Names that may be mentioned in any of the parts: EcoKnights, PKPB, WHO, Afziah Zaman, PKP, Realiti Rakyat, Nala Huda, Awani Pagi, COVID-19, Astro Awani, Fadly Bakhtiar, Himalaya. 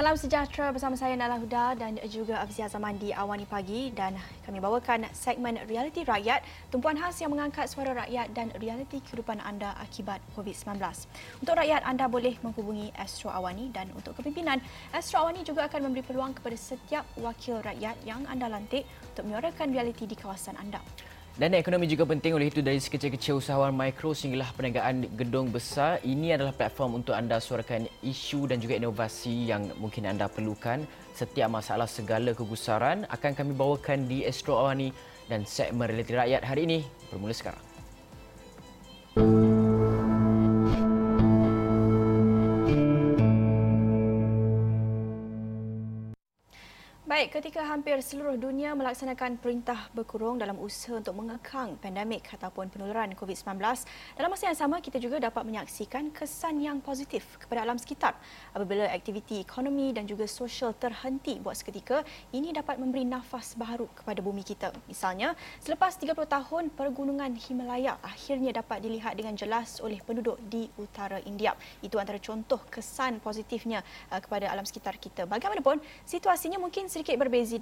Salam sejahtera bersama saya Nala Huda dan juga Afziah Zaman di Awani Pagi, dan kami bawakan segmen Realiti Rakyat, tumpuan khas yang mengangkat suara rakyat dan realiti kehidupan anda akibat COVID-19. Untuk rakyat, anda boleh menghubungi Astro Awani, dan untuk kepimpinan, Astro Awani juga akan memberi peluang kepada setiap wakil rakyat yang anda lantik untuk menyuarakan realiti di kawasan anda. Dan ekonomi juga penting, oleh itu dari sekecil-kecil usahawan mikro sehinggalah perniagaan gedung besar, ini adalah platform untuk anda suarakan isu dan juga inovasi yang mungkin anda perlukan. Setiap masalah, segala kegusaran akan kami bawakan di Astro Awani, dan segmen Realiti Rakyat hari ini bermula sekarang. Baik, ketika hampir seluruh dunia melaksanakan perintah berkurung dalam usaha untuk mengekang pandemik ataupun penularan COVID-19, dalam masa yang sama kita juga dapat menyaksikan kesan yang positif kepada alam sekitar. Apabila aktiviti ekonomi dan juga sosial terhenti buat seketika, ini dapat memberi nafas baru kepada bumi kita. Misalnya, selepas 30 tahun, pergunungan Himalaya akhirnya dapat dilihat dengan jelas oleh penduduk di utara India. Itu antara contoh kesan positifnya kepada alam sekitar kita. Bagaimanapun, situasinya mungkin sedikit berbeza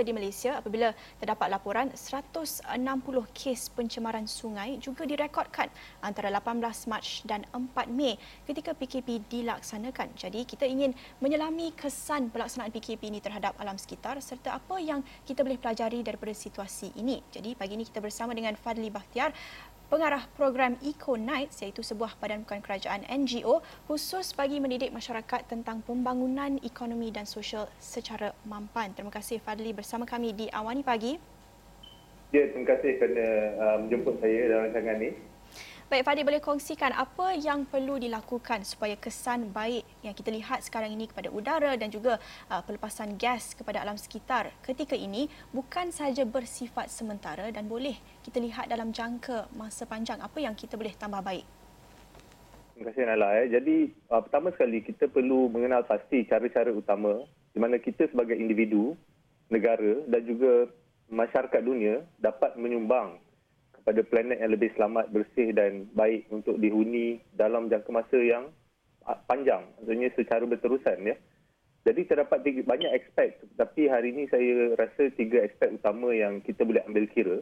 di Malaysia apabila terdapat laporan 160 kes pencemaran sungai juga direkodkan antara 18 Mac dan 4 Mei ketika PKP dilaksanakan. Jadi kita ingin menyelami kesan pelaksanaan PKP ini terhadap alam sekitar serta apa yang kita boleh pelajari daripada situasi ini. Jadi pagi ini kita bersama dengan Fadly Bakhtiar, pengarah program EcoKnights, iaitu sebuah badan bukan kerajaan NGO khusus bagi mendidik masyarakat tentang pembangunan ekonomi dan sosial secara mampan. Terima kasih Fadly bersama kami di Awani Pagi. Ya, terima kasih kerana menjemput saya dalam rancangan ini. Baik Fadly, boleh kongsikan apa yang perlu dilakukan supaya kesan baik yang kita lihat sekarang ini kepada udara dan juga pelepasan gas kepada alam sekitar ketika ini bukan sahaja bersifat sementara dan boleh kita lihat dalam jangka masa panjang, apa yang kita boleh tambah baik? Terima kasih Nala. Jadi pertama sekali kita perlu mengenal pasti cara-cara utama di mana kita sebagai individu, negara dan juga masyarakat dunia dapat menyumbang pada planet yang lebih selamat, bersih dan baik untuk dihuni dalam jangka masa yang panjang, maksudnya secara berterusan ya. Jadi terdapat banyak aspek, tapi hari ini saya rasa tiga aspek utama yang kita boleh ambil kira.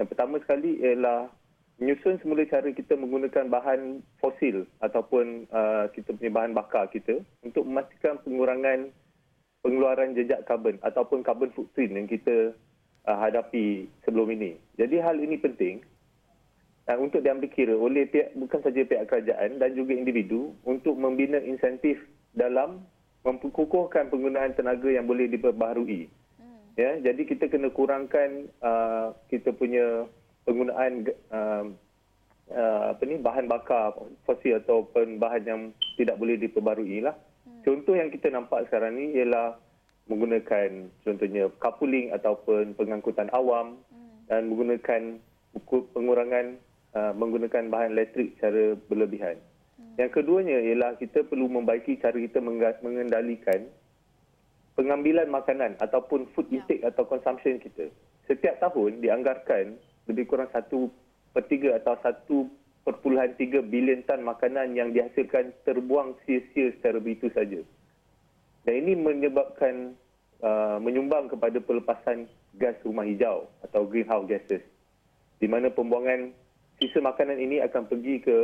Yang pertama sekali ialah menyusun semula cara kita menggunakan bahan fosil ataupun kita punya bahan bakar kita untuk memastikan pengurangan pengeluaran jejak karbon ataupun carbon footprint yang kita hadapi sebelum ini. Jadi hal ini penting untuk diambil kira oleh pihak, bukan saja pihak kerajaan dan juga individu, untuk membina insentif dalam memperkukuhkan penggunaan tenaga yang boleh diperbaharui. Ya, jadi kita kena kurangkan kita punya penggunaan bahan bakar fosil ataupun bahan yang tidak boleh diperbarui lah. Contoh yang kita nampak sekarang ni ialah menggunakan contohnya carpooling ataupun pengangkutan awam dan menggunakan pengurangan menggunakan bahan elektrik secara berlebihan. Yang keduanya ialah kita perlu membaiki cara kita mengendalikan pengambilan makanan ataupun food intake atau consumption kita. Setiap tahun dianggarkan lebih kurang 1/3 atau 1.3 bilion tan makanan yang dihasilkan terbuang sia-sia secara begitu saja. Dan ini menyebabkan menyumbang kepada pelepasan gas rumah hijau atau greenhouse gases, di mana pembuangan sisa makanan ini akan pergi ke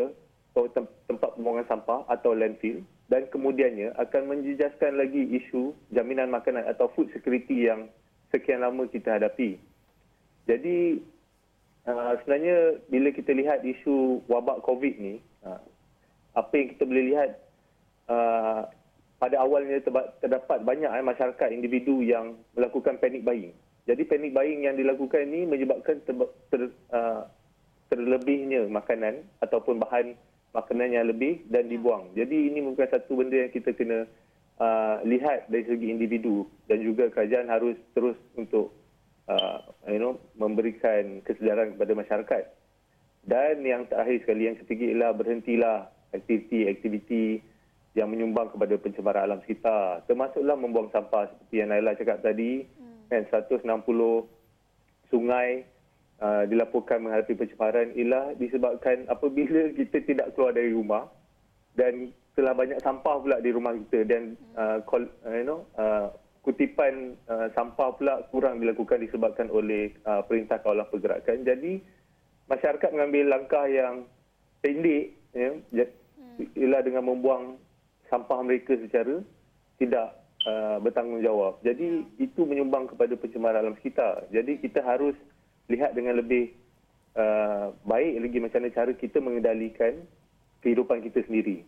tempat pembuangan sampah atau landfill, dan kemudiannya akan menjejaskan lagi isu jaminan makanan atau food security yang sekian lama kita hadapi. Jadi sebenarnya bila kita lihat isu wabak COVID ni, apa yang kita boleh lihat, pada awalnya terdapat banyak masyarakat individu yang melakukan panic buying. Jadi panic buying yang dilakukan ini menyebabkan terlebihnya makanan ataupun bahan makanan yang lebih dan dibuang. Jadi ini bukan satu benda yang kita kena lihat dari segi individu, dan juga kerajaan harus terus untuk memberikan kesedaran kepada masyarakat. Dan yang terakhir sekali, yang ketiga ialah berhentilah aktiviti yang menyumbang kepada pencemaran alam sekitar, termasuklah membuang sampah seperti yang Naila cakap tadi. 160 sungai dilaporkan menghadapi pencemaran ialah disebabkan apabila kita tidak keluar dari rumah dan telah banyak sampah pula di rumah kita dan kutipan sampah pula kurang dilakukan disebabkan oleh perintah kawalan pergerakan. Jadi masyarakat mengambil langkah yang pendek, ialah dengan membuang sampah mereka secara tidak bertanggungjawab. Jadi itu menyumbang kepada pencemaran alam sekitar. Jadi kita harus lihat dengan lebih baik lagi macam mana cara kita mengendalikan kehidupan kita sendiri.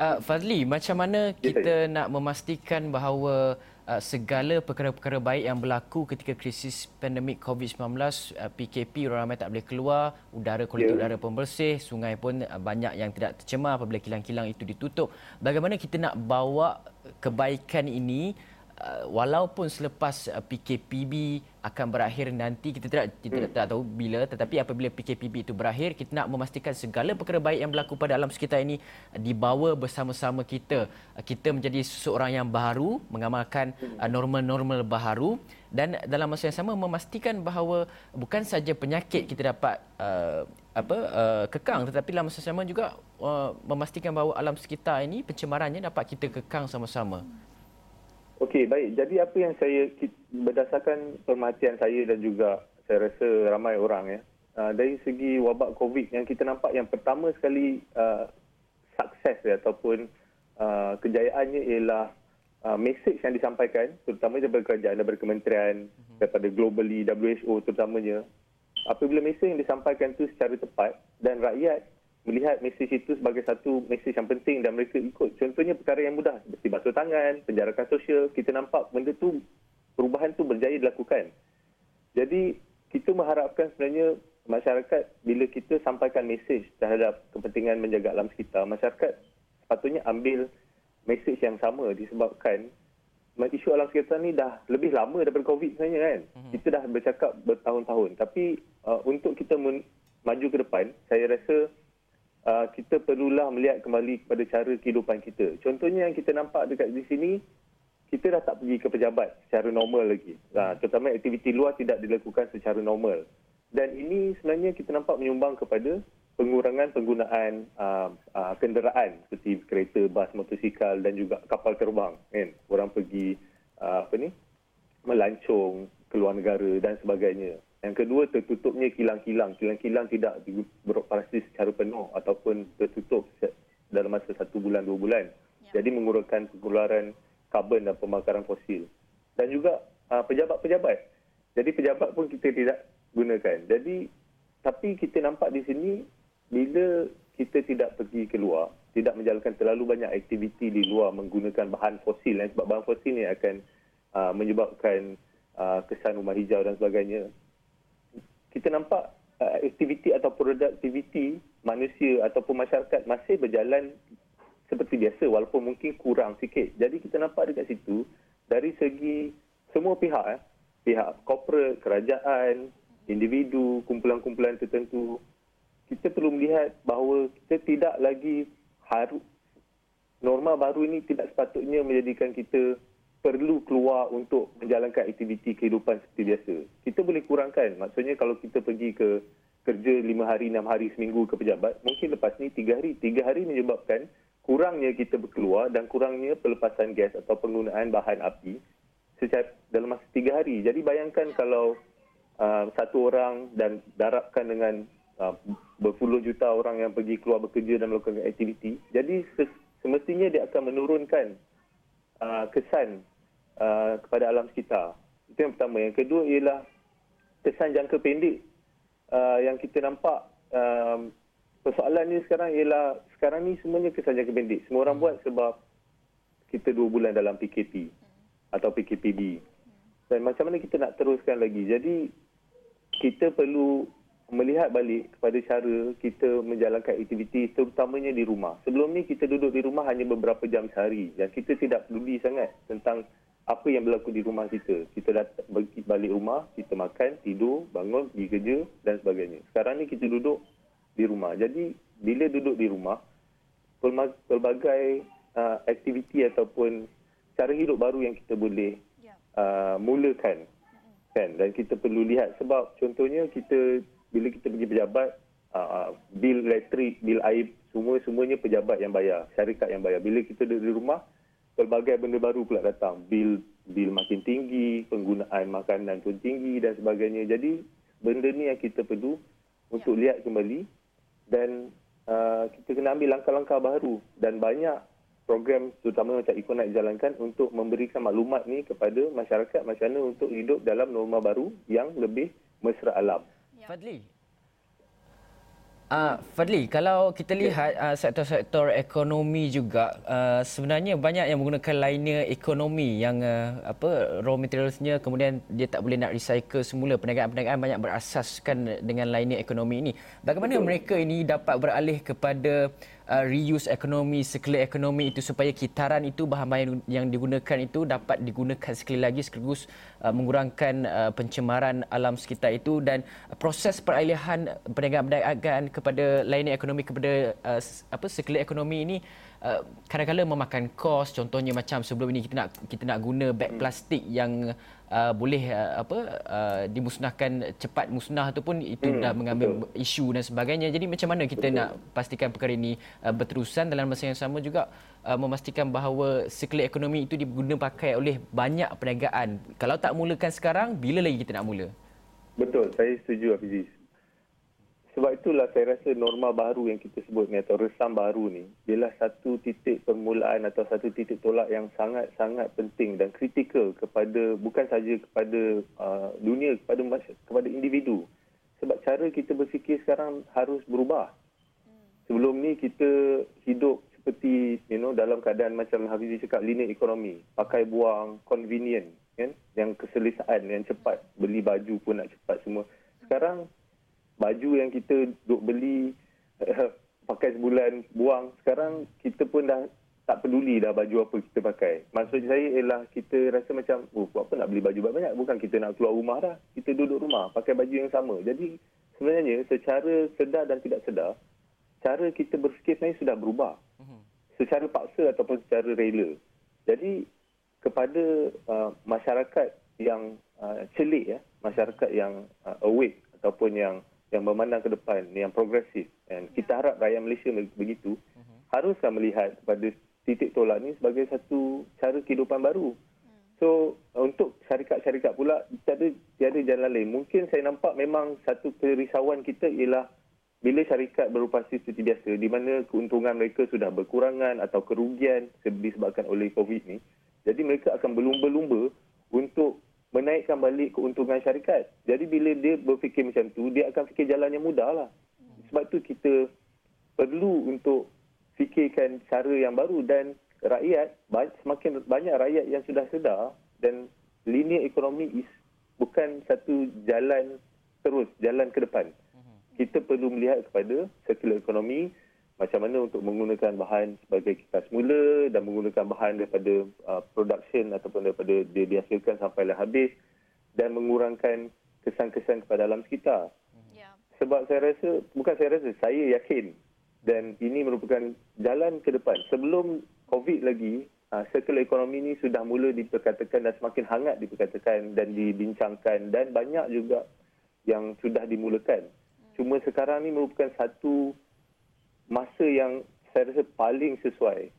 Fadly, macam mana kita nak memastikan bahawa segala perkara-perkara baik yang berlaku ketika krisis pandemik COVID-19, PKP orang ramai tak boleh keluar, udara kualiti udara pembersih, sungai pun banyak yang tidak tercemar apabila kilang-kilang itu ditutup. Bagaimana kita nak bawa kebaikan ini walaupun selepas PKPB akan berakhir nanti, kita tidak tahu bila, tetapi apabila PKPB itu berakhir, kita nak memastikan segala perkara baik yang berlaku pada alam sekitar ini dibawa bersama-sama kita. Kita menjadi seseorang yang baru, mengamalkan normal-normal baharu, dan dalam masa yang sama memastikan bahawa bukan saja penyakit kita dapat kekang, tetapi dalam masa yang sama juga memastikan bahawa alam sekitar ini pencemarannya dapat kita kekang sama-sama. Okey, baik. Jadi apa yang saya, berdasarkan perhatian saya dan juga saya rasa ramai orang dari segi wabak COVID yang kita nampak yang pertama sekali sukses ataupun kejayaannya ialah mesej yang disampaikan terutamanya daripada kerajaan, daripada kementerian, daripada globally WHO terutamanya. Apabila mesej yang disampaikan itu secara tepat dan rakyat melihat mesej itu sebagai satu mesej yang penting dan mereka ikut. Contohnya perkara yang mudah seperti basuh tangan, penjarakan sosial, kita nampak benda tu, perubahan tu berjaya dilakukan. Jadi kita mengharapkan sebenarnya masyarakat bila kita sampaikan mesej terhadap kepentingan menjaga alam sekitar, masyarakat sepatutnya ambil mesej yang sama disebabkan isu alam sekitar ni dah lebih lama daripada COVID sebenarnya kan. Kita dah bercakap bertahun-tahun, tapi untuk kita maju ke depan, saya rasa kita perlulah melihat kembali kepada cara kehidupan kita. Contohnya yang kita nampak dekat di sini, kita dah tak pergi ke pejabat secara normal lagi. Terutama aktiviti luar tidak dilakukan secara normal. Dan ini sebenarnya kita nampak menyumbang kepada pengurangan penggunaan kenderaan seperti kereta, bas, motosikal dan juga kapal terbang. Orang pergi melancong ke luar negara dan sebagainya. Yang kedua, tertutupnya kilang-kilang. Kilang-kilang tidak beroperasi secara penuh ataupun tertutup dalam masa 1 bulan, 2 bulan. Jadi mengurangkan pengeluaran karbon dan pembakaran fosil. Dan juga pejabat-pejabat. Jadi pejabat pun kita tidak gunakan. Jadi, tapi kita nampak di sini, bila kita tidak pergi keluar, tidak menjalankan terlalu banyak aktiviti di luar menggunakan bahan fosil. Sebab bahan fosil ini akan menyebabkan kesan rumah hijau dan sebagainya. Kita nampak aktiviti atau produktiviti manusia ataupun masyarakat masih berjalan seperti biasa walaupun mungkin kurang sikit. Jadi kita nampak dekat situ dari segi semua pihak, pihak korporat, kerajaan, individu, kumpulan-kumpulan tertentu, kita perlu melihat bahawa kita tidak lagi harus, norma baru ini tidak sepatutnya menjadikan kita perlu keluar untuk menjalankan aktiviti kehidupan seperti biasa. Kita boleh kurangkan. Maksudnya kalau kita pergi ke kerja 5 hari, 6 hari seminggu ke pejabat, mungkin lepas ni 3 hari. 3 hari menyebabkan kurangnya kita berkeluar dan kurangnya pelepasan gas atau penggunaan bahan api secara dalam masa 3 hari. Jadi bayangkan kalau satu orang dan darabkan dengan berpuluh juta orang yang pergi keluar bekerja dan melakukan aktiviti. Jadi semestinya dia akan menurunkan kesan kepada alam sekitar. Itu yang pertama. Yang kedua ialah kesan jangka pendek yang kita nampak. Persoalannya sekarang ialah sekarang ni semuanya kesan jangka pendek. Semua orang buat sebab kita 2 bulan dalam PKP atau PKPB. Dan macam mana kita nak teruskan lagi. Jadi kita perlu melihat balik kepada cara kita menjalankan aktiviti terutamanya di rumah. Sebelum ni kita duduk di rumah hanya beberapa jam sehari dan kita tidak peduli sangat tentang apa yang berlaku di rumah kita. Kita datang balik rumah, kita makan, tidur, bangun, pergi kerja dan sebagainya. Sekarang ni kita duduk di rumah. Jadi, bila duduk di rumah, pelbagai aktiviti ataupun cara hidup baru yang kita boleh mulakan. Kan? Dan kita perlu lihat sebab contohnya kita, bila kita pergi pejabat, bil elektrik, bil air, semuanya pejabat yang bayar, syarikat yang bayar. Bila kita di rumah, pelbagai benda baru pula datang. Bil makin tinggi, penggunaan makanan pun tinggi dan sebagainya. Jadi benda ni yang kita perlu untuk lihat kembali dan kita kena ambil langkah-langkah baru. Dan banyak program terutama macam EcoKnights jalankan untuk memberikan maklumat ni kepada masyarakat macam mana untuk hidup dalam norma baru yang lebih mesra alam. Fadly, kalau kita lihat sektor-sektor ekonomi juga, sebenarnya banyak yang menggunakan liner ekonomi yang raw materialsnya kemudian dia tak boleh nak recycle semula. Perniagaan-perniagaan banyak berasaskan dengan liner ekonomi ini. Bagaimana mereka ini dapat beralih kepada reuse ekonomi, circular ekonomi itu supaya kitaran itu, bahan-bahan yang digunakan itu dapat digunakan sekali lagi sekaligus mengurangkan pencemaran alam sekitar itu, dan proses peralihan perniagaan-perniagaan kepada lainan ekonomi kepada circular ekonomi ini kadang-kadang memakan kos. Contohnya macam sebelum ini kita nak guna beg plastik yang boleh dimusnahkan, cepat musnah tu pun itu dah mengambil isu dan sebagainya. Jadi macam mana kita nak pastikan perkara ini berterusan dalam masa yang sama juga memastikan bahawa circular ekonomi itu diguna pakai oleh banyak perniagaan. Kalau tak mulakan sekarang, bila lagi kita nak mula? Betul, saya setuju Hafiz. Sebab itulah saya rasa norma baru yang kita sebut ni atau resam baru ni ialah satu titik permulaan atau satu titik tolak yang sangat-sangat penting dan kritikal kepada bukan saja kepada dunia, kepada individu. Sebab cara kita berfikir sekarang harus berubah. Sebelum ni kita hidup seperti dalam keadaan macam Hafizi cakap, linear ekonomi, pakai buang, convenient kan, yang keselesaan, yang cepat, beli baju pun nak cepat semua. Sekarang baju yang kita duk beli, pakai sebulan, buang. Sekarang kita pun dah tak peduli dah baju apa kita pakai. Maksud saya ialah kita rasa macam, buat apa nak beli baju banyak-banyak? Bukan kita nak keluar rumah dah. Kita duduk rumah, pakai baju yang sama. Jadi sebenarnya secara sedar dan tidak sedar, cara kita berfikir sebenarnya sudah berubah. Secara paksa ataupun secara rela. Jadi kepada masyarakat yang celik, masyarakat yang awake ataupun yang memandang ke depan, yang progresif. Dan kita harap rakyat Malaysia begitu, haruslah melihat kepada titik tolak ni sebagai satu cara kehidupan baru. So, untuk syarikat-syarikat pula, tiada jalan lain. Mungkin saya nampak memang satu kerisauan kita ialah bila syarikat beroperasi seperti biasa, di mana keuntungan mereka sudah berkurangan atau kerugian disebabkan oleh COVID ni, jadi mereka akan berlumba-lumba untuk menaikkan balik keuntungan syarikat. Jadi bila dia berfikir macam tu, dia akan fikir jalan yang mudah lah. Sebab tu kita perlu untuk fikirkan cara yang baru, dan rakyat, semakin banyak rakyat yang sudah sedar, dan linear ekonomi bukan satu jalan terus, jalan ke depan. Kita perlu melihat kepada circular ekonomi, macam mana untuk menggunakan bahan sebagai kipas mula dan menggunakan bahan daripada production ataupun daripada dia dihasilkan sampailah habis, dan mengurangkan kesan-kesan kepada alam sekitar. Sebab saya yakin, dan ini merupakan jalan ke depan. Sebelum COVID lagi, circular ekonomi ni sudah mula diperkatakan dan semakin hangat diperkatakan dan dibincangkan, dan banyak juga yang sudah dimulakan. Cuma sekarang ni merupakan satu masa yang saya rasa paling sesuai.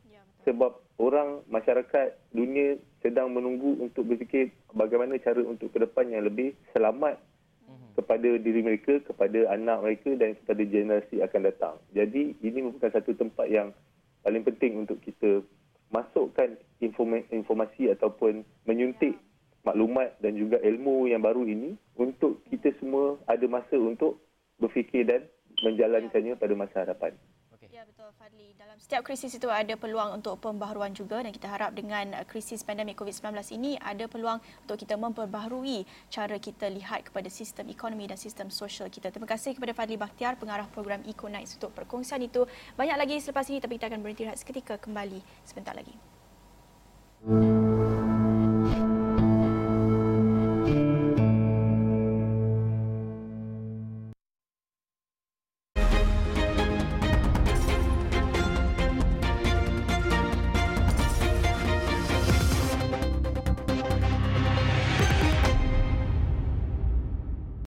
Sebab masyarakat dunia sedang menunggu untuk berfikir bagaimana cara untuk ke depan yang lebih selamat kepada diri mereka, kepada anak mereka dan kepada generasi akan datang. Jadi ini merupakan satu tempat yang paling penting untuk kita masukkan informasi ataupun menyuntik maklumat dan juga ilmu yang baru ini untuk kita semua ada masa untuk berfikir dan menjalankannya pada masa hadapan. Ya, betul Fadly. Dalam setiap krisis itu ada peluang untuk pembaharuan juga, dan kita harap dengan krisis pandemik COVID-19 ini ada peluang untuk kita memperbaharui cara kita lihat kepada sistem ekonomi dan sistem sosial kita. Terima kasih kepada Fadly Bakhtiar, pengarah program EcoKnights untuk perkongsian itu. Banyak lagi selepas ini, tapi kita akan berhenti rehat seketika, kembali sebentar lagi.